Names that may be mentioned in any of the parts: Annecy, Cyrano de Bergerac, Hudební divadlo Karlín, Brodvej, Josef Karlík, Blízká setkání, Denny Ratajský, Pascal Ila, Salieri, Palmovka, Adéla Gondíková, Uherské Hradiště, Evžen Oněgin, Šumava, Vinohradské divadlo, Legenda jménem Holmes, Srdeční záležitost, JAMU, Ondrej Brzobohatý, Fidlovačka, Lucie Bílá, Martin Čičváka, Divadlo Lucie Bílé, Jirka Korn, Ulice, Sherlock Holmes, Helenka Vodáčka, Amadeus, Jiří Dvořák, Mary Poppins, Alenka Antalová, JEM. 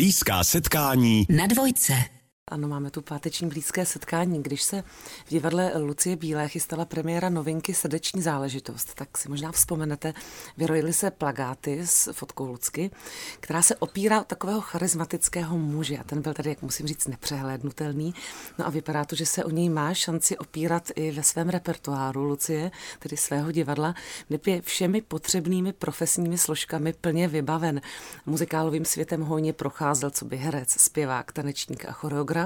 Blízká setkání na dvojce. Ano, máme tu páteční blízké setkání. Když se v divadle Lucie Bílé chystala premiéra novinky Srdeční záležitost, tak si možná vzpomenete, vyrojily se plakáty s fotkou Lucky, která se opírá o takového charismatického muže. A ten byl tady, jak musím říct, nepřehlédnutelný. No a vypadá to, že se o něj má šanci opírat i ve svém repertoáru Lucie, tedy svého divadla, kde je všemi potřebnými profesními složkami plně vybaven. Muzikálovým světem hojně procházel coby herec, zpěvák, tanečník a choreograf.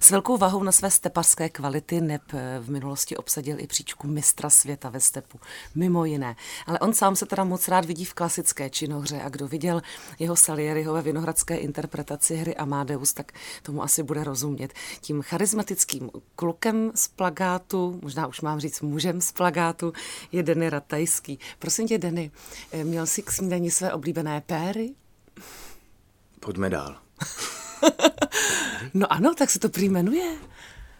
S velkou vahou na své stepařské kvality neb v minulosti obsadil i příčku mistra světa ve stepu, mimo jiné. Ale on sám se teda moc rád vidí v klasické činohře a kdo viděl jeho Salieriho ve vinohradské interpretaci hry Amadeus, tak tomu asi bude rozumět. Tím charismatickým klukem z plakátu, možná už mám říct mužem z plakátu, je Denny Ratajský. Prosím tě, Denny, měl jsi k snídani své oblíbené péry? Pojďme dál. No ano, tak se to přejmenuje.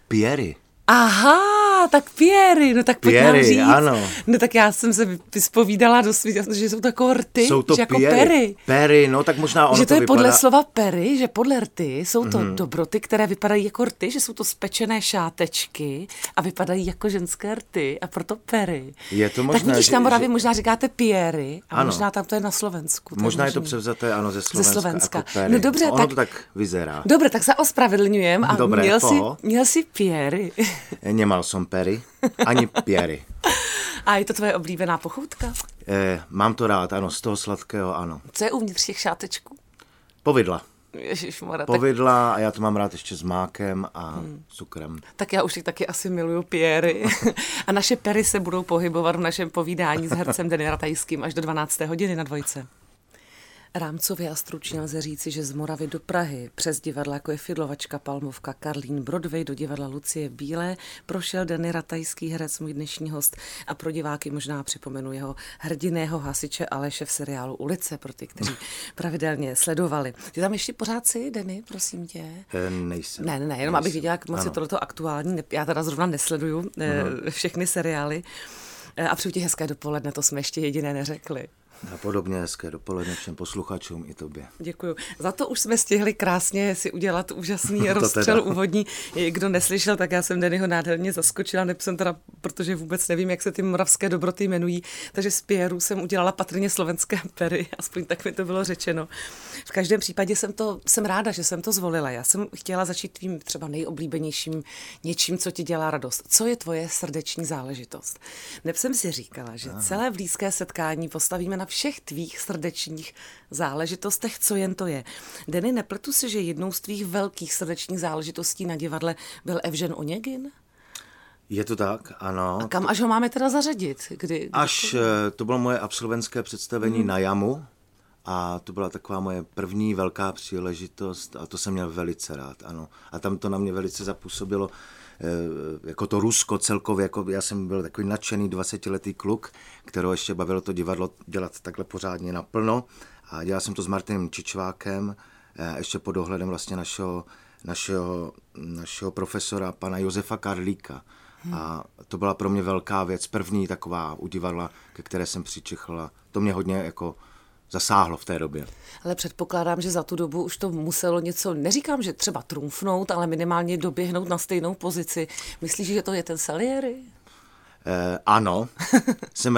Pierry. Aha, tak Pierry, no tak pojď nám říct. Ano. No tak já jsem se vyspovídala do svých, že jsou to jako rty, jsou to že jako pery. Pery, no tak možná ono že to je vypadá... podle slova pery, že podle rty jsou to dobroty, které vypadají jako rty, že jsou to spečené šátečky a vypadají jako ženské rty a proto pery. Je to možná, tak vidíš, na Moravě možná říkáte Pierry a ano. Možná tam to je na Slovensku. To možná je to převzaté, ano, ze Slovenska. Jako pery. No dobře, ono tak, to tak vyzerá. Dobře, tak se ospravedlňujem a dobré, měl jsi Pierry. Nemal som pery, ani pěry. A je to tvoje oblíbená pochoutka? Mám to rád, ano, z toho sladkého, ano. Co je uvnitř těch šátečků? Povidla. Ježišmarja. Povidla a já to mám rád ještě s mákem a cukrem. Tak já už taky asi miluju pěry. A naše pery se budou pohybovat v našem povídání s hercem Denny Ratajským až do 12. hodiny na dvojce. Rámcově a stručně lze říci, že z Moravy do Prahy, přes divadla jako je Fidlovačka, Palmovka, Karlín, Brodvej, do divadla Lucie Bílé, prošel Denny Ratajský, herec, můj dnešní host, a pro diváky možná připomenu jeho hrdinného hasiče Aleše v seriálu Ulice, pro ty, kteří pravidelně sledovali. Ty tam ještě pořád jsi, Denny, prosím tě? Nejsem. Ne, jenom nejsem. Abych viděla, jak moc je toto aktuální, já teda zrovna nesleduju všechny seriály a přeju ti hezké dopoledne, to jsme ještě jediné neřekli. A podobně hezké dopoledne všem posluchačům i tobě. Děkuju. Za to už jsme stihli krásně si udělat úžasný rozstřel úvodní. Kdo neslyšel, tak já jsem Dennyho nádherně zaskočila, nebo jsem teda, protože vůbec nevím, jak se ty moravské dobroty jmenují, takže z Pieru jsem udělala patrně slovenské pery, aspoň tak mi to bylo řečeno. V každém případě jsem ráda, že jsem to zvolila. Já jsem chtěla začít tvým třeba nejoblíbenějším něčím, co ti dělá radost. Co je tvoje srdeční záležitost? Neb jsem si říkala, že celé blízké setkání postavíme na všech tvých srdečních záležitostech, co jen to je. Denny, nepletu si, že jednou z tvých velkých srdečních záležitostí na divadle byl Evžen Oněgin? Je to tak, ano. A kam až ho máme teda zařadit? Kdy až to bylo moje absolventské představení na JAMU a to byla taková moje první velká příležitost a to jsem měl velice rád, ano. A tam to na mě velice zapůsobilo, jako to Rusko celkově, jako já jsem byl takový nadšený 20-letý kluk, kterého ještě bavilo to divadlo dělat takhle pořádně naplno a dělal jsem to s Martinem Čičvákem, ještě pod dohledem vlastně našeho profesora, pana Josefa Karlíka. A to byla pro mě velká věc, první taková u divadla, ke které jsem přičichla. To mě hodně jako zasáhlo v té době. Ale předpokládám, že za tu dobu už to muselo něco, neříkám, že třeba trumfnout, ale minimálně doběhnout na stejnou pozici. Myslíš, že to je ten Salieri? Ano. jsem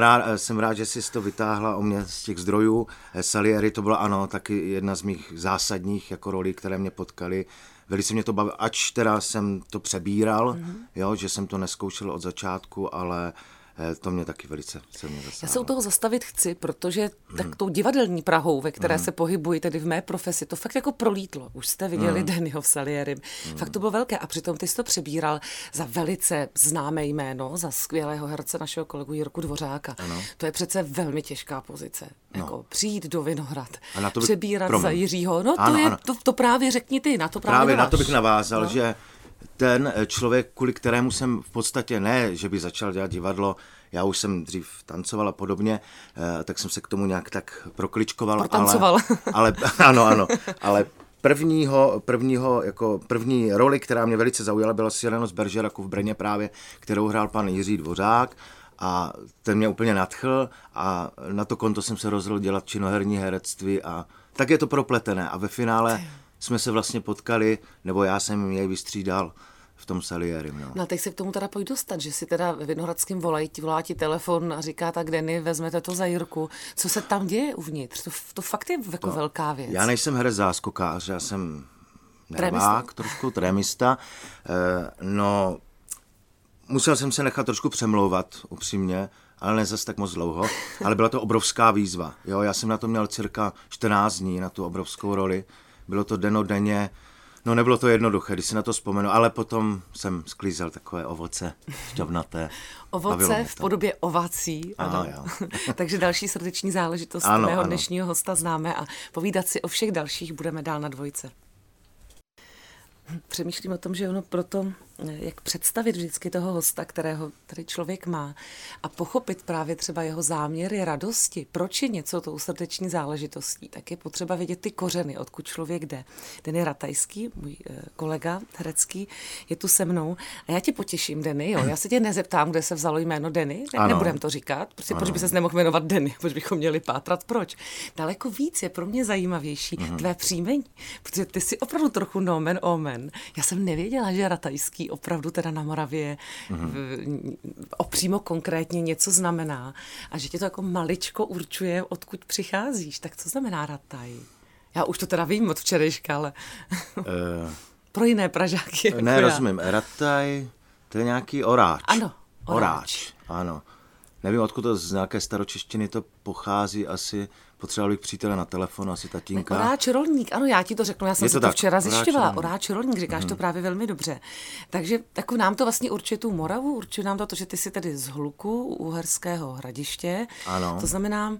rád, že jsi to vytáhla o mě z těch zdrojů. Salieri to byla, ano, taky jedna z mých zásadních jako rolí, které mě potkaly. Velice mě to bavilo, ač teda jsem to přebíral, jo, že jsem to neskoušel od začátku, ale to mě taky velice zasáhlo. Já se u toho zastavit chci, protože tak tou divadelní Prahou, ve které se pohybuji, tedy v mé profesi, to fakt jako prolítlo. Už jste viděli Dennyho v Salierim. Fakt to bylo velké a přitom ty jsi to přebíral za velice známé jméno, za skvělého herce našeho kolegu Jirku Dvořáka. Ano. To je přece velmi těžká pozice. Jako přijít do Vinohrad, přebírat za Jiřího. No ano, to je to právě řekni ty, na to právě na to bych navázal, no. Že ten člověk, kvůli kterému jsem v podstatě ne, že by začal dělat divadlo, já už jsem dřív tancoval a podobně, tak jsem se k tomu nějak tak prokličkoval. Protancoval. Ale první roli, která mě velice zaujala, byla Cyrano de Bergeracu v Brně právě, kterou hrál pan Jiří Dvořák a ten mě úplně nadchl a na to konto jsem se rozhodl dělat činoherní herectví a tak je to propletené a ve finále jsme se vlastně potkali, nebo já jsem jej vystřídal v tom Salieri. No. No a teď se k tomu teda pojď dostat, že si teda ve Vinohradském volá ti telefon a říká, tak Denny, vezmete to za Jirku. Co se tam děje uvnitř? To fakt je jako velká věc. Já nejsem herec záskokář, já jsem nervák, trošku trémista. No, musel jsem se nechat trošku přemlouvat, upřímně, ale ne zas tak moc dlouho, ale byla to obrovská výzva. Jo, já jsem na to měl cirka 14 dní na tu obrovskou roli. Bylo to denodenně, no nebylo to jednoduché, když si na to vzpomenu, ale potom jsem sklízel takové ovoce šťavnaté. Ovoce v podobě ovací. Ano. Takže další srdeční záležitost mého dnešního hosta známe a povídat si o všech dalších budeme dál na Dvojce. Přemýšlím o tom, že ono proto, jak představit vždycky toho hosta, kterého tady člověk má a pochopit právě třeba jeho záměry, radosti, proč je něco tou srdeční záležitostí, tak je potřeba vědět ty kořeny, odkud člověk jde. Denny Ratajský, můj kolega herecký, je tu se mnou a já tě potěším, Denny, jo, já se tě nezeptám, kde se vzalo jméno Denny, nebudem to říkat, protože proč by ses nemohl jmenovat Denny, proč bychom měli pátrat, proč. Daleko víc je pro mě zajímavější tvé příjmení, protože ty jsi opravdu trochu nomen omen. Já jsem nevěděla, že Ratajský opravdu teda na Moravě opřímo konkrétně něco znamená a že tě to jako maličko určuje, odkud přicházíš. Tak co znamená Rataj? Já už to teda vím od včerejška, ale pro jiné Pražáky. Ne, rozumím. Rataj, to je nějaký oráč. Ano, oráč. Ano. Nevím, odkud to z nějaké staročeštiny to pochází, asi potřeboval bych přítele na telefon, asi tatínka. Oráč rolník, ano, já ti to řeknu, já jsem si to včera zjišťovala. Oráč rolník, říkáš to právě velmi dobře. Takže tak nám to vlastně určuje tu Moravu, určuje nám to, že ty jsi tady z Hluku, Uherského Hradiště. Ano. To znamená,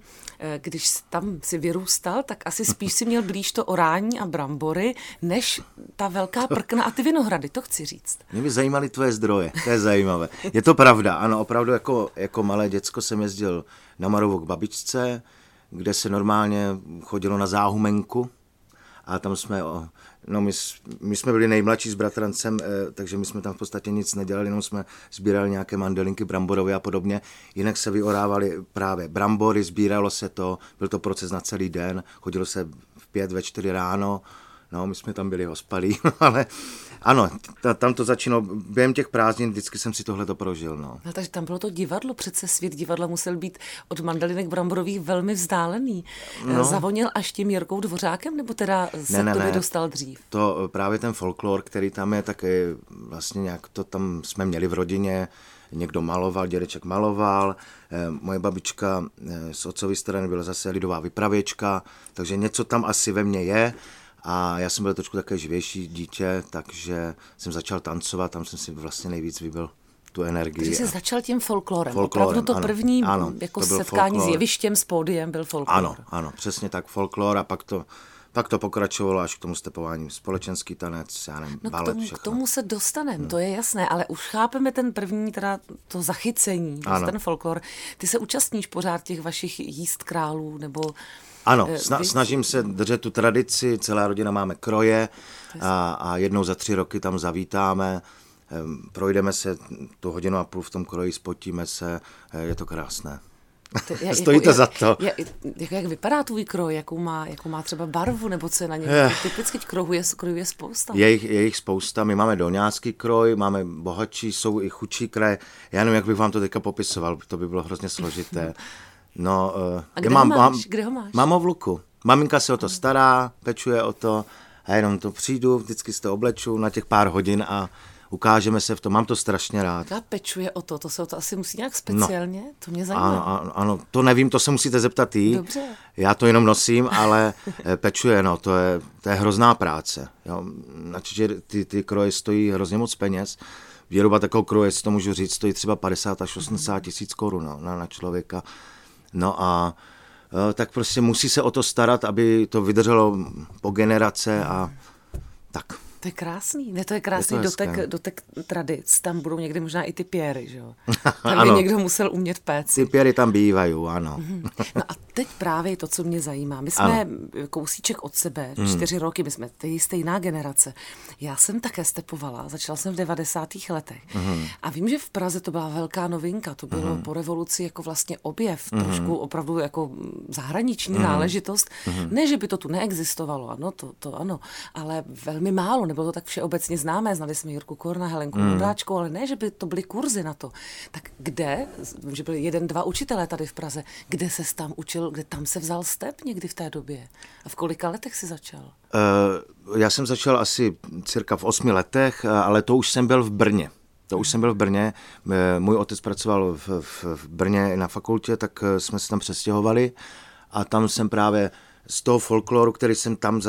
když tam si vyrůstal, tak asi spíš si měl blíž to orání a brambory, než ta velká prkna a ty vinohrady, to chci říct. Mě by zajímaly tvoje zdroje, to je zajímavé. Je to pravda, ano, opravdu jako malé děcko jsem jezdil na Moravu k babičce, kde se normálně chodilo na záhumenku a tam jsme, my jsme byli nejmladší s bratrancem, takže my jsme tam v podstatě nic nedělali, jenom jsme sbírali nějaké mandelinky, bramborové a podobně, jinak se vyorávali právě brambory, sbíralo se to, byl to proces na celý den, chodilo se v 5, ve 4 ráno, no my jsme tam byli ospalí, ale ano, tam to začínalo, během těch prázdnin vždycky jsem si tohle to prožil. No, takže tam bylo to divadlo, přece svět divadla musel být od mandelinek bramborových velmi vzdálený. No. Zavonil až tím Jirkou Dvořákem, nebo teda se k tobě dostal dřív? To právě ten folklor, který tam je, tak je vlastně nějak to tam jsme měli v rodině, někdo maloval, dědeček maloval, moje babička z otcovy strany byla zase lidová vypravěčka, takže něco tam asi ve mně je. A já jsem byl trošku také živější dítě, takže jsem začal tancovat, tam jsem si vlastně nejvíc vybil tu energii. Takže jsi začal tím folklorem. Opravdu to ano, první ano, jako to setkání folklor. S jevištěm, s pódiem byl folklor. Ano, přesně tak, folklor a pak to pokračovalo až k tomu stepování, společenský tanec, já nevím, balet, všechno. K tomu se dostaneme, to je jasné, ale už chápeme ten první, teda to zachycení, ten folklor. Ty se účastníš pořád těch vašich jízd králů, nebo... Ano, snažím se držet tu tradici, celá rodina máme kroje a jednou za 3 roky tam zavítáme, projdeme se tu 1,5 hodiny v tom kroji, spotíme se, je to krásné. Stojí to za to. Jak vypadá tvůj kroj, jakou má třeba barvu, nebo co je na něm? Typicky krojů je spousta. Je jich spousta, my máme doňácký kroj, máme bohatší, jsou i chudší kraje, já nevím, jak bych vám to teďka popisoval, to by bylo hrozně složité. No, a kde ho máš? Mám ho v Luku. Maminka se o to stará, pečuje o to a jenom to přijdu, vždycky si to obleču na těch pár hodin a ukážeme se v tom. Mám to strašně rád. A pečuje o to, to se o to asi musí nějak speciálně, to mě zajímá. Ano, to nevím, to se musíte zeptat jí. Dobře. Já to jenom nosím, ale pečuje, to je hrozná práce. Jo. Načeže ty kroje stojí hrozně moc peněz. Výroba takovou kroje, to můžu říct, stojí třeba 50 až 80 tisíc korun na člověka. No a tak prostě musí se o to starat, aby to vydrželo po generace a tak. To je krásný. Ne, to je krásný dotek tradic. Tam budou někdy možná i ty pěry, že jo? Tam by někdo musel umět péct. Ty pěry tam bývají, ano. No a teď právě to, co mě zajímá. My jsme kousíček od sebe, 4 roky, my jsme stejná generace. Já jsem také stepovala, začala jsem v 90. letech. A vím, že v Praze to byla velká novinka, to bylo po revoluci jako vlastně objev, trošku opravdu jako zahraniční náležitost. Ne, že by to tu neexistovalo, ano, to ano, ale velmi málo, nebylo to tak všeobecně známé, znali jsme Jirku Korna, Helenku Vodáčku, ale ne, že by to byly kurzy na to. Tak kde, že byli 1, 2 učitelé tady v Praze, kde ses tam učil, kde tam se vzal step někdy v té době? A v kolika letech si začal? Já jsem začal asi cirka v 8 letech, ale to už jsem byl v Brně. Můj otec pracoval v Brně na fakultě, tak jsme se tam přestěhovali a tam jsem právě z toho folkloru, který jsem tam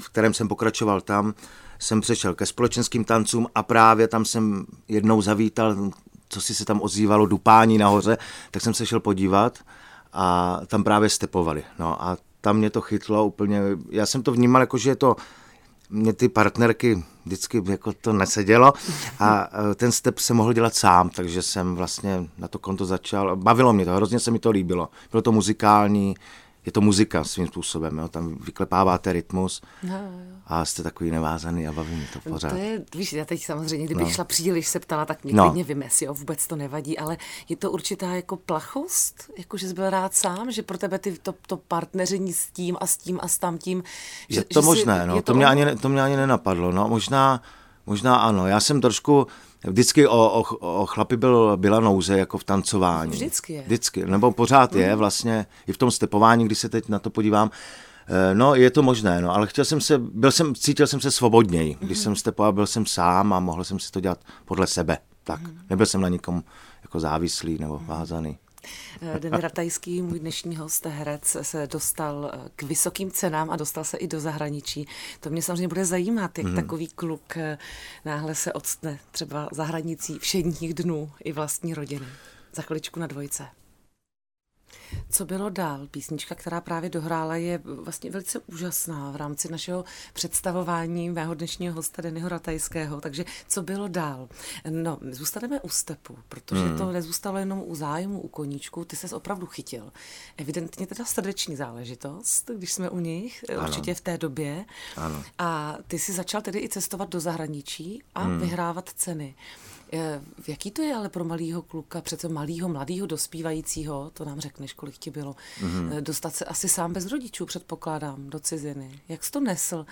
v kterém jsem pokračoval tam, jsem přešel ke společenským tancům a právě tam jsem jednou zavítal, co si se tam ozývalo, dupání nahoře, tak jsem se šel podívat a tam právě stepovali. No a tam mě to chytlo úplně, já jsem to vnímal jako, že je to, mě ty partnerky vždycky jako to nesedělo a ten step se mohl dělat sám, takže jsem vlastně na to konto začal, bavilo mě to, hrozně se mi to líbilo, bylo to muzikální, je to muzika svým způsobem, jo? Tam vyklepáváte rytmus a jste takový nevázaný a baví mě to pořád. To je, víš, já teď samozřejmě, kdybych šla příliš, se ptala, tak mě klidně vymes, jo, vůbec to nevadí, ale je to určitá jako plachost, jako že jsi byl rád sám, že pro tebe ty to partneření s tím a s tím a s tamtím. Je to možné, to mě ani nenapadlo, možná ano, já jsem trošku... Vždycky o chlapi byla nouze jako v tancování. Vždycky je. Vždycky, nebo pořád je vlastně, i v tom stepování, když se teď na to podívám. No, je to možné, ale cítil jsem se svobodněji. Když jsem stepoval, byl jsem sám a mohl jsem si to dělat podle sebe. Tak, nebyl jsem na nikom jako závislý nebo vázaný. Denny Ratajský, můj dnešní host, herec, se dostal k vysokým cenám a dostal se i do zahraničí. To mě samozřejmě bude zajímat, jak takový kluk náhle se odstne třeba za hranicí všedních dnů i vlastní rodiny. Za chviličku na Dvojce. Co bylo dál? Písnička, která právě dohrála, je vlastně velice úžasná v rámci našeho představování mého dnešního hosta Dennyho Ratajského. Takže co bylo dál? No, zůstaneme u stepu, protože to nezůstalo jenom u zájmu, u koníčku. Ty ses opravdu chytil. Evidentně teda srdeční záležitost, když jsme u nich, určitě v té době. Ano. A ty jsi začal tedy i cestovat do zahraničí a vyhrávat ceny. Jaký to je ale pro malýho kluka, přece malýho, mladýho, dospívajícího, to nám řekneš, kolik ti bylo, dostat se asi sám bez rodičů, předpokládám, do ciziny. Jak jsi to nesl?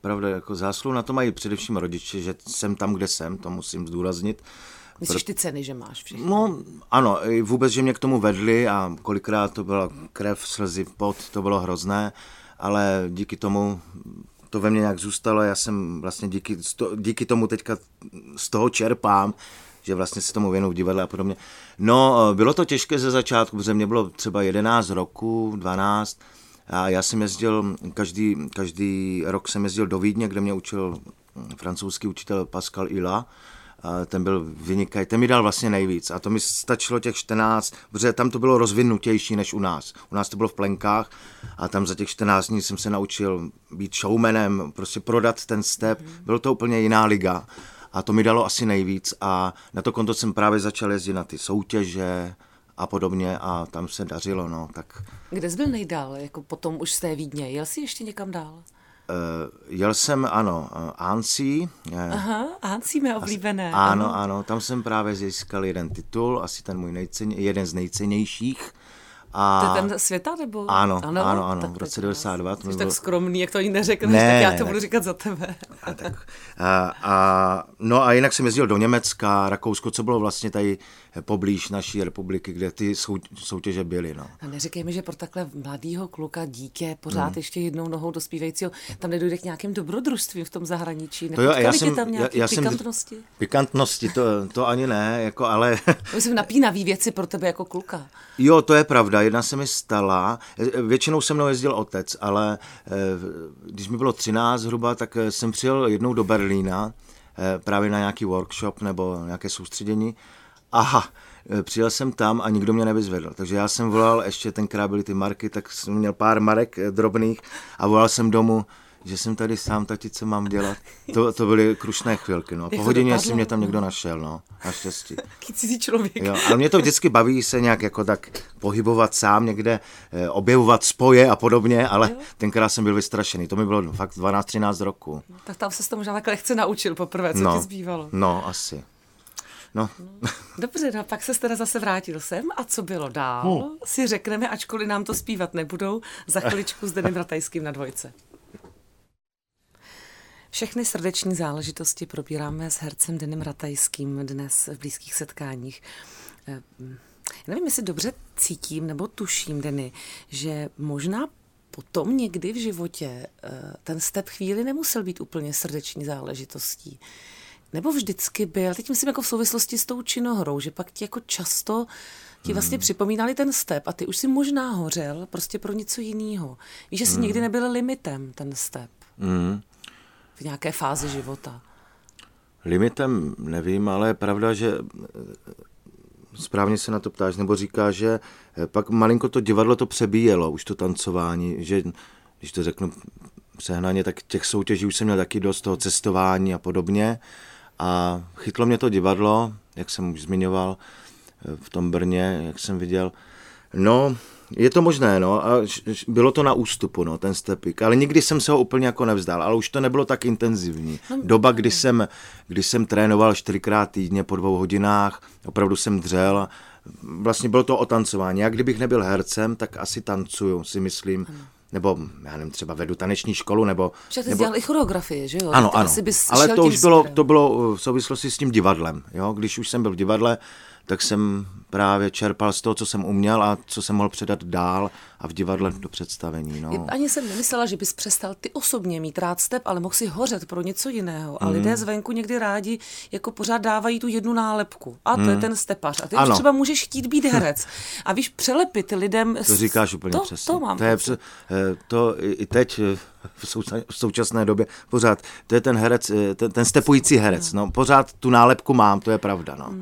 Pravda, jako zásluhu na to mají především rodiče, že jsem tam, kde jsem, to musím zdůraznit. Myslíš ty ceny, že máš všechny? No, ano, vůbec, že mě k tomu vedli a kolikrát to byla krev, slzy, pot, to bylo hrozné, ale díky tomu to ve mně nějak zůstalo, já jsem vlastně díky tomu teďka z toho čerpám, že vlastně se tomu věnuju v divadle a podobně. No, bylo to těžké ze začátku, protože mě bylo třeba 11 roku, 12 a já jsem jezdil, každý rok jsem jezdil do Vídně, kde mě učil francouzský učitel Pascal Ila, ten byl vynikající, ten mi dal vlastně nejvíc a to mi stačilo těch 14, protože tam to bylo rozvinutější než u nás. U nás to bylo v plenkách a tam za těch 14 dní jsem se naučil být showmanem, prostě prodat ten step, bylo to úplně jiná liga a to mi dalo asi nejvíc a na to konto jsem právě začal jezdit na ty soutěže a podobně a tam se dařilo, no, tak. Kde jsi byl nejdál, jako potom už z té Vídně, jel jsi ještě někam dál? Jel jsem, ano, Annecy. Aha, Annecy mé oblíbené. Ano, tam jsem právě získal jeden titul, asi ten můj jeden z nejcennějších. To je ten světa, nebo? Ano, v roce 92. Jsi tak skromný, jak to ani neřekneš, tak já to budu říkat za tebe. A jinak jsem jezdil do Německa, Rakousko, co bylo vlastně tady poblíž naší republiky, kde ty soutěže byly. No. A neříkej mi, že pro takhle mladýho kluka, dítě, pořád ještě jednou nohou dospívajícího, tam nedojde k nějakým dobrodružstvím v tom zahraničí. Nepotkali tě tam nějaké pikantnosti? Pikantnosti, to ani ne, jako, ale... Myslím, napínavý věci pro tebe jako kluka. Jo, to je pravda. Jedna se mi stala, většinou se mnou jezdil otec, ale když mi bylo 13 zhruba, tak jsem přijel jednou do Berlína, právě na nějaký workshop nebo nějaké soustředění. Aha, přijel jsem tam a nikdo mě nevyzvedl, takže já jsem volal, ještě tenkrát byly ty marky, tak jsem měl pár marek drobných a volal jsem domů, že jsem tady sám, tati, co mám dělat. To byly krušné chvilky, no. Po hodině si mě tam někdo našel, no. Naštěstí. Taký cizí člověk. Jo, ale mě to vždycky baví se nějak jako tak pohybovat sám někde, objevovat spoje a podobně, ale jo. Tenkrát jsem byl vystrašený. To mi bylo fakt 12-13 roku. No, tak tam se to možná tak lehce naučil poprvé, co ti zbývalo. No, asi. No. Dobře, no, pak se teda zase vrátil sem a co bylo dál, si řekneme, ačkoliv nám to zpívat nebudou, za chviličku s Dennym Ratajským na dvojce. Všechny srdeční záležitosti probíráme s hercem Dennym Ratajským dnes v Blízkých setkáních. Nevím, jestli dobře cítím nebo tuším, Denny, že možná potom někdy v životě ten step chvíli nemusel být úplně srdeční záležitostí. Nebo vždycky byl, teď myslím jako v souvislosti s tou činohrou, že pak ti jako často ti vlastně připomínali ten step a ty už si možná hořel prostě pro něco jiného. Víš, že si nikdy nebyl limitem ten step v nějaké fázi života. Limitem nevím, ale je pravda, že správně se na to ptáš, nebo říká, že pak malinko to divadlo to přebíjelo, už to tancování, že když to řeknu přehnaně, tak těch soutěží už jsem měl taky dost, toho cestování a podobně. A chytlo mě to divadlo, jak jsem už zmiňoval, v tom Brně, jak jsem viděl. No, je to možné, no, a bylo to na ústupu, no, ten stepik, ale nikdy jsem se ho úplně jako nevzdal, ale už to nebylo tak intenzivní. Doba, kdy jsem trénoval 4x týdně po 2 hodinách, opravdu jsem dřel a vlastně bylo to o tancování. Já kdybych nebyl hercem, tak asi tancuju, si myslím, nebo, já nevím, třeba vedu taneční školu, nebo... Však ty jsi dělal i choreografie, že jo? Ano, tak ano, ale to už bylo v souvislosti s tím divadlem, jo? Když už jsem byl v divadle, tak jsem právě čerpal z toho, co jsem uměl a co jsem mohl předat dál a v divadle do představení, no. Ani jsem nemyslela, že bys přestal ty osobně mít rád step, ale mohl si hořet pro něco jiného. A lidé zvenku někdy rádi jako pořád dávají tu jednu nálepku. A to je ten stepař. A ty už třeba můžeš chtít být herec. A víš, přelepit lidem... To říkáš úplně přesně. To i teď v současné době pořád. To je ten herec, ten stepující herec. No, pořád tu nálepku mám, to je pravda, no.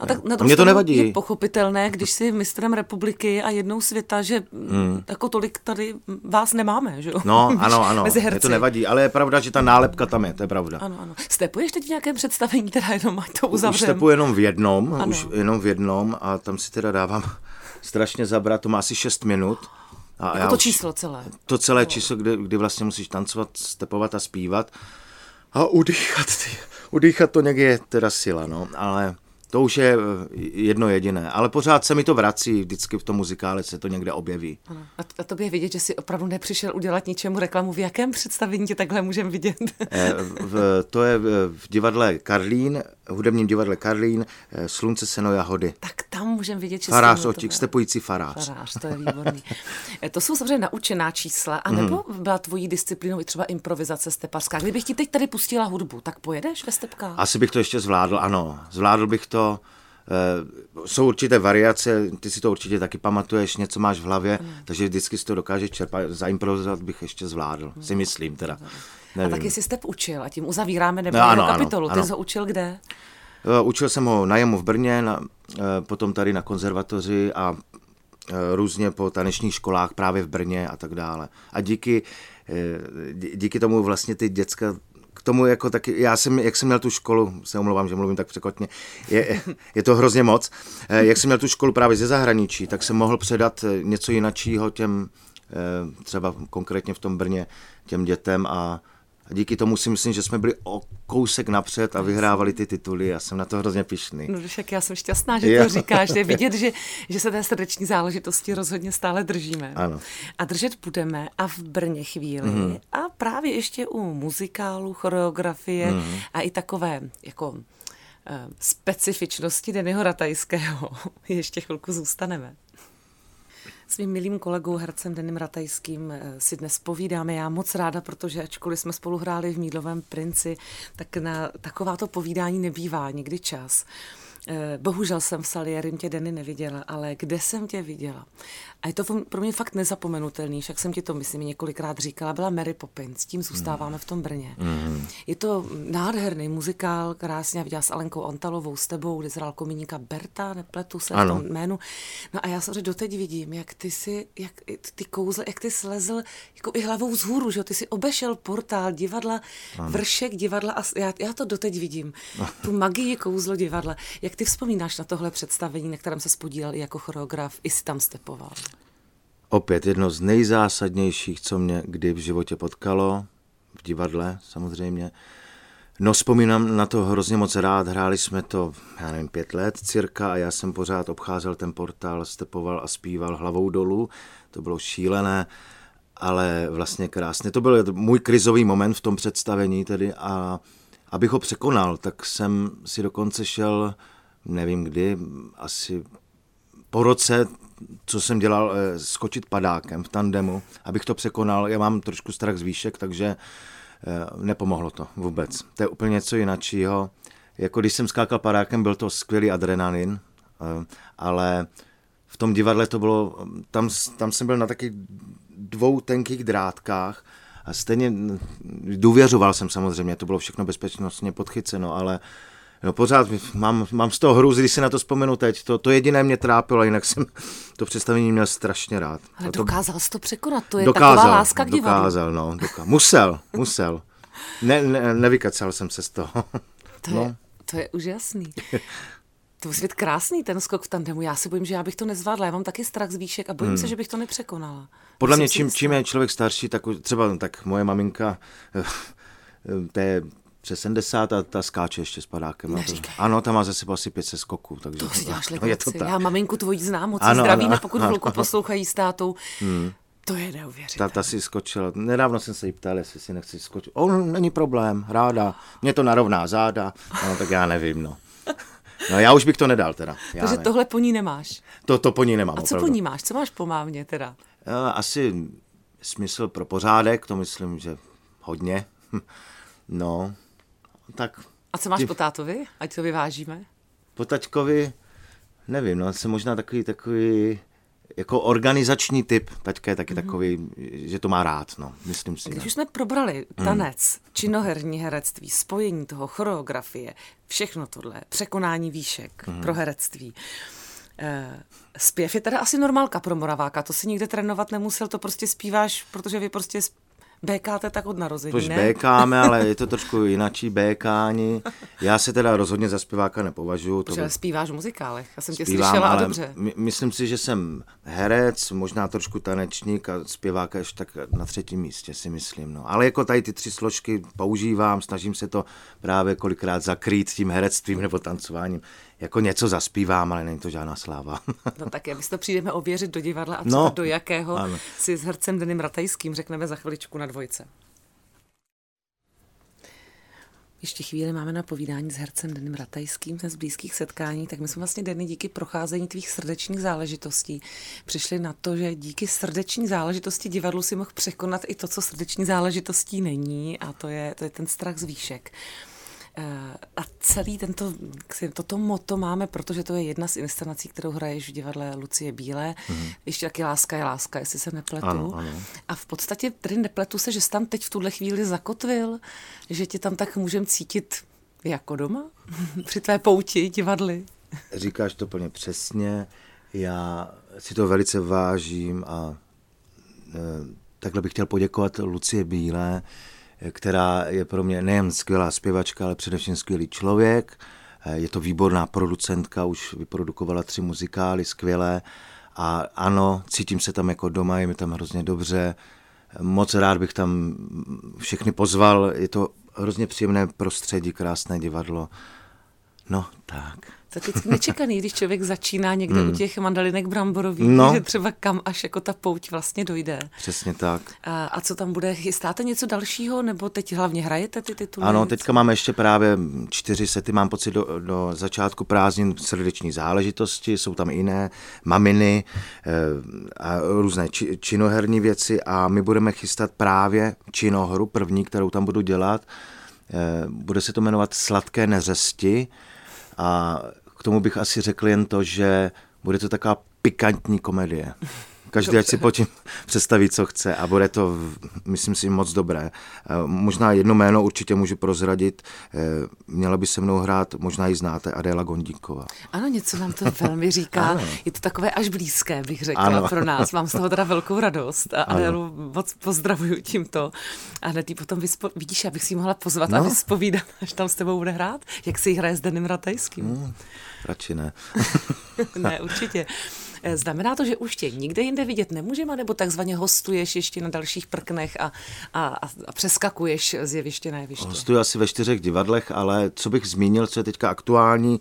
A tak na mě to nevadí. Je pochopitelné, když jsi mistrem republiky a jednou světa, že jako tolik tady vás nemáme, že jo? No, ano, mě to nevadí, ale je pravda, že ta nálepka tam je, to je pravda. Ano. Stepuješ teď v nějakém představení, teda jenom ať to uzavřem? Už stepuji jenom v jednom a tam si teda dávám strašně zabrat, to má asi 6 minut. A jako to číslo celé. To celé číslo, kdy vlastně musíš tancovat, stepovat a zpívat a udýchat to někde je teda sila, no, ale... To už je jedno jediné, ale pořád se mi to vrací, vždycky v tom muzikále se to někde objeví. Ano. A tobě je vidět, že jsi opravdu nepřišel udělat ničemu reklamu, v jakém představení tě takhle můžeme vidět? To je v divadle Karlín, v hudebním divadle Karlín, Slunce, seno, jahody. Tak tam můžeme vidět, že... Farář, otík, stepující farář. Farář, to je výborný. To jsou samozřejmě naučená čísla, anebo byla tvojí disciplínou i třeba improvizace stepařská. Kdybych ti teď tady pustila hudbu, tak pojedeš ve stepkách? Asi bych to ještě zvládl, ano. Zvládl bych to. Jsou určité variace, ty si to určitě taky pamatuješ, něco máš v hlavě, takže vždycky si to dokážeš čerpat. Zaimprovizovat bych ještě zvládl, si myslím teda. Nevím. A taky jsi step učil a tím uzavíráme nebo kapitolu. Ano. Ty jsi ho učil kde? Učil jsem ho na JEMu v Brně, potom tady na konzervatoři a různě po tanečních školách právě v Brně a tak dále. A díky tomu vlastně ty děcka k tomu jako taky, jak jsem měl tu školu, se omlouvám, že mluvím tak překotně, je to hrozně moc, jak jsem měl tu školu právě ze zahraničí, tak jsem mohl předat něco jinačího těm, třeba konkrétně v tom Brně, těm dětem a díky tomu si myslím, že jsme byli o kousek napřed a vyhrávali ty tituly. Já jsem na to hrozně pyšný. No však já jsem šťastná, že to říkáš. Je vidět, že se té srdeční záležitosti rozhodně stále držíme. Ano. A držet budeme a v Brně chvíli. A právě ještě u muzikálu, choreografie a i takové jako specifičnosti Dennyho Ratajského. Ještě chvilku zůstaneme. Svým milým kolegou hercem Dennym Ratajským si dnes povídáme. Já moc ráda, protože ačkoliv jsme spolu hráli v Mýdlovém princi, tak na takováto povídání nebývá nikdy čas. Bohužel jsem v Saliérim tě, Denny, neviděla, ale kde jsem tě viděla? A je to pro mě fakt nezapomenutelný, však jsem ti to, myslím, několikrát říkala, byla Mary Poppins, s tím zůstáváme v tom Brně. Je to nádherný muzikál, krásně, viděla s Alenkou Antalovou, s tebou, kde zhrál komíníka Berta, nepletu se v tom jménu. No a já samozřejmě doteď vidím, jak ty si, jak ty kouzle, jak ty slezl jako i hlavou vzhůru, že jo? Ty si obešel portál divadla, vršek divadla a já to doteď vidím, tu magii kouzlo divadla. Jak ty vzpomínáš na tohle představení, na kterém se podílel i jako choreograf, i si tam stepoval? Opět jedno z nejzásadnějších, co mě kdy v životě potkalo, v divadle samozřejmě. No, vzpomínám na to hrozně moc rád, hráli jsme to, já nevím, 5 let cirka a já jsem pořád obcházel ten portál, stepoval a zpíval hlavou dolů, to bylo šílené, ale vlastně krásně. To byl můj krizový moment v tom představení tedy a abych ho překonal, tak jsem si dokonce šel, nevím kdy, asi po roce, co jsem dělal, skočit padákem v tandemu, abych to překonal. Já mám trošku strach z výšek, takže nepomohlo to vůbec. To je úplně něco jiného. Jako když jsem skákal padákem, byl to skvělý adrenalin, ale v tom divadle to bylo, tam jsem byl na takových 2 tenkých drátkách a stejně důvěřoval jsem samozřejmě, to bylo všechno bezpečnostně podchyceno, ale no pořád mám z toho hrůz, když si na to vzpomenu teď. To jediné mě trápilo, jinak jsem to představení měl strašně rád. Ale dokázal jsi to překonat, to je taková láska k divadlu. Dokázal. Musel. Nevykacal jsem se z toho. To je úžasný. To musí být krásný ten skok v tandemu. Já se bojím, že já bych to nezvládla. Já mám taky strach z výšek a bojím se, že bych to nepřekonala. Podle mě čím je člověk starší, tak třeba tak moje maminka, to je přes 70 a ta skáče ještě s padákem. Ano, tam má zase asi 500 skoků. Takže to si děláš legraci. Já maminku tvojí znám, moc zdraví, pokud chvilku poslouchají s tátou. To je neuvěřitelné. Ta si skočila. Nedávno jsem se jí ptal, jestli si nechci skočit. Není problém, ráda. Mě to narovná záda. Ano, tak já nevím, já už bych to nedal teda. Takže tohle po ní nemáš. To po ní nemám. A co opravdu po ní máš? Co máš po mámě teda? Asi smysl pro pořádek, to myslím, že hodně. Tak, a co máš po tátovi? Ať to vyvážíme. Po taťkovi, nevím, jsem možná takový jako organizační typ. Taťka je taky takový, že to má rád, myslím si. Když už jsme probrali tanec, činoherní herectví, spojení toho, choreografie, všechno tohle, překonání výšek pro herectví. Zpěv je teda asi normálka pro Moraváka, to si nikde trénovat nemusel, to prostě zpíváš, protože vy prostě békáte tak od narození, ne? Tož békáme, ale je to trošku jinačí békání. Já se teda rozhodně za zpěváka nepovažuji. Ale zpíváš v muzikálech, já jsem tě slyšela a dobře. Myslím si, že jsem herec, možná trošku tanečník a zpěváka ještě tak na 3. místě, si myslím. Ale jako tady ty 3 složky používám, snažím se to právě kolikrát zakrýt tím herectvím nebo tancováním. Jako něco zaspívám, ale není to žádná sláva. Tak my si to přijdeme ověřit do divadla a třeba do jakého si s hercem Dennym Ratajským řekneme za chviličku na Dvojce. Ještě chvíli máme na povídání s hercem Dennym Ratajským z Blízkých setkání, tak my jsme vlastně, Denny, díky procházení tvých srdečních záležitostí přišli na to, že díky srdeční záležitosti divadlu si mohl překonat i to, co srdeční záležitostí není, a to je ten strach z výšek. A celý toto motto máme, protože to je jedna z inscenací, kterou hraješ v divadle Lucie Bílé. Ještě taky Láska je láska, jestli se nepletu. Ano. A v podstatě tedy nepletu se, že jsi tam teď v tuhle chvíli zakotvil, že tě tam tak můžem cítit jako doma při tvé pouti divadly. Říkáš to plně přesně, já si to velice vážím a takhle bych chtěl poděkovat Lucie Bílé, která je pro mě nejen skvělá zpěvačka, ale především skvělý člověk. Je to výborná producentka, už vyprodukovala 3 muzikály, skvělé. A ano, cítím se tam jako doma, je mi tam hrozně dobře. Moc rád bych tam všechny pozval. Je to hrozně příjemné prostředí, krásné divadlo. Tak. Tak je nečekaný, když člověk začíná někde u těch mandalinek bramborových, že třeba kam až jako ta pouť vlastně dojde. Přesně tak. A co tam bude? Chystáte něco dalšího, nebo teď hlavně hrajete ty tituly? Ano, teďka máme ještě právě 4 sety, mám pocit, do začátku prázdnin srdeční záležitosti, jsou tam jiné, maminy a různé činoherní věci a my budeme chystat právě činohru první, kterou tam budu dělat. Bude se to jmenovat Sladké neřesti a tomu bych asi řekl jen to, že bude to taková pikantní komedie. Každý ať si představí, co chce, a bude to, myslím si, moc dobré. Možná jedno jméno určitě můžu prozradit. Měla by se mnou hrát, možná ji znáte, Adéla Gondíková. Ano, něco nám to velmi říká. Je to takové až blízké, bych řekla, ano, pro nás. Mám z toho teda velkou radost a Adélu moc pozdravuju tímto. A hned ji potom vidíš, abych si ji mohla pozvat a vyspovídat, až tam s tebou bude hrát. Jak si ji hraje s Dennym Ratajským? Radši ne. Ne, určitě. Znamená to, že už tě nikde jinde vidět nemůžeme, nebo takzvaně hostuješ ještě na dalších prknech a přeskakuješ z jeviště na jeviště? Hostuju asi ve 4 divadlech, ale co bych zmínil, co je teďka aktuální,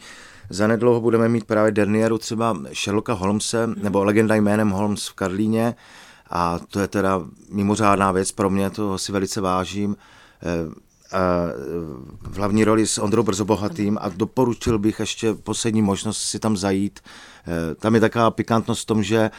zanedlouho budeme mít právě derniéru třeba Sherlocka Holmese, nebo Legenda jménem Holmes v Karlíně, a to je teda mimořádná věc pro mě, toho si velice vážím. V hlavní roli s Ondrou Brzobohatým a doporučil bych ještě poslední možnost si tam zajít. Tam je taková pikantnost v tom, že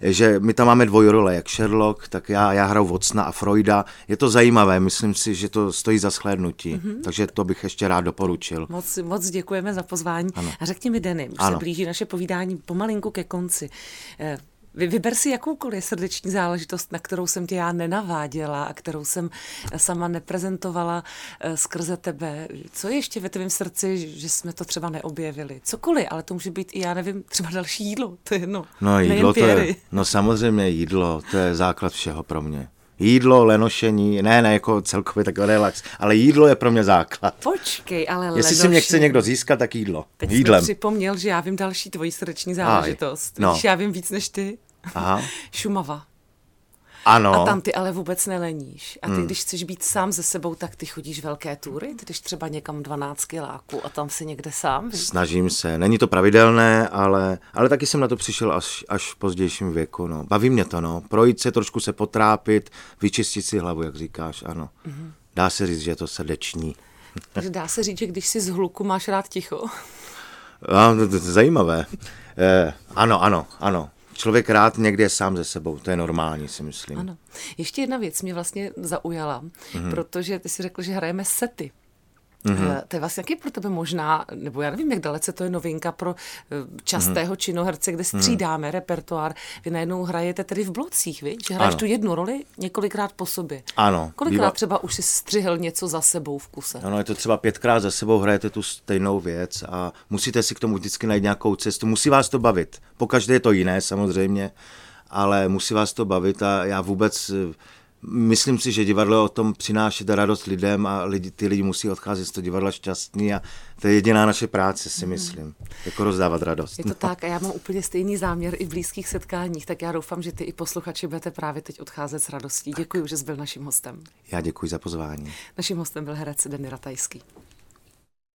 že my tam máme dvojrole, jak Sherlock, tak já hraju Watsona a Freuda. Je to zajímavé, myslím si, že to stojí za shlédnutí, takže to bych ještě rád doporučil. Moc děkujeme za pozvání. Ano. A řekni mi, Denny, už se blíží naše povídání pomalinku ke konci. Vyber si jakoukoliv srdeční záležitost, na kterou jsem tě já nenaváděla a kterou jsem sama neprezentovala skrze tebe. Co je ještě ve tvém srdci, že jsme to třeba neobjevili? Cokoliv, ale to může být i, já nevím, třeba další jídlo. To je jedno. No jídlo to je, no samozřejmě jídlo, to je základ všeho pro mě. Jídlo, lenošení, ne jako celkově takový relax, ale jídlo je pro mě základ. Počkej, ale lenošení. Jestli si mě chce někdo získat, tak jídlo. Teď jsi mi připomněl, že já vím další tvoji srdeční záležitost. No. Víš, já vím víc než ty. Aha. Šumava. Ano. A tam ty ale vůbec neleníš. A ty, když chceš být sám ze sebou, tak ty chodíš velké túry, když třeba někam 12 kiláku a tam si někde sám. Víš? Snažím se. Není to pravidelné, ale taky jsem na to přišel až v pozdějším věku. No. Baví mě to, no. Projít se, trošku se potrápit, vyčistit si hlavu, jak říkáš, ano. Mm-hmm. Dá se říct, že je to srdeční. Takže dá se říct, že když jsi z hluku, máš rád ticho? To je zajímavé. Ano. Člověk rád někdy je sám ze sebou, to je normální, si myslím. Ano. Ještě jedna věc mě vlastně zaujala, protože ty jsi řekl, že hrajeme sety. To je vlastně taky pro tebe možná, nebo já nevím, jak dalece to je novinka pro častého činoherce, kde střídáme repertoár. Vy najednou hrajete tedy v blocích, viď? Že hraješ tu jednu roli několikrát po sobě. Ano. Kolikrát třeba už jsi střihl něco za sebou v kuse? Ano, je to třeba 5krát za sebou, hrajete tu stejnou věc a musíte si k tomu vždycky najít nějakou cestu. Musí vás to bavit. Pokaždé je to jiné samozřejmě, ale musí vás to bavit a já vůbec... Myslím si, že divadlo o tom přináší radost lidem a ty lidi musí odcházet z toho divadla šťastní a to je jediná naše práce, si myslím, jako rozdávat radost. Je to tak a já mám úplně stejný záměr i v blízkých setkáních, tak já doufám, že ty i posluchači budete právě teď odcházet s radostí. Děkuji, že jsi byl naším hostem. Já děkuji za pozvání. Naším hostem byl herec Denny Ratajský.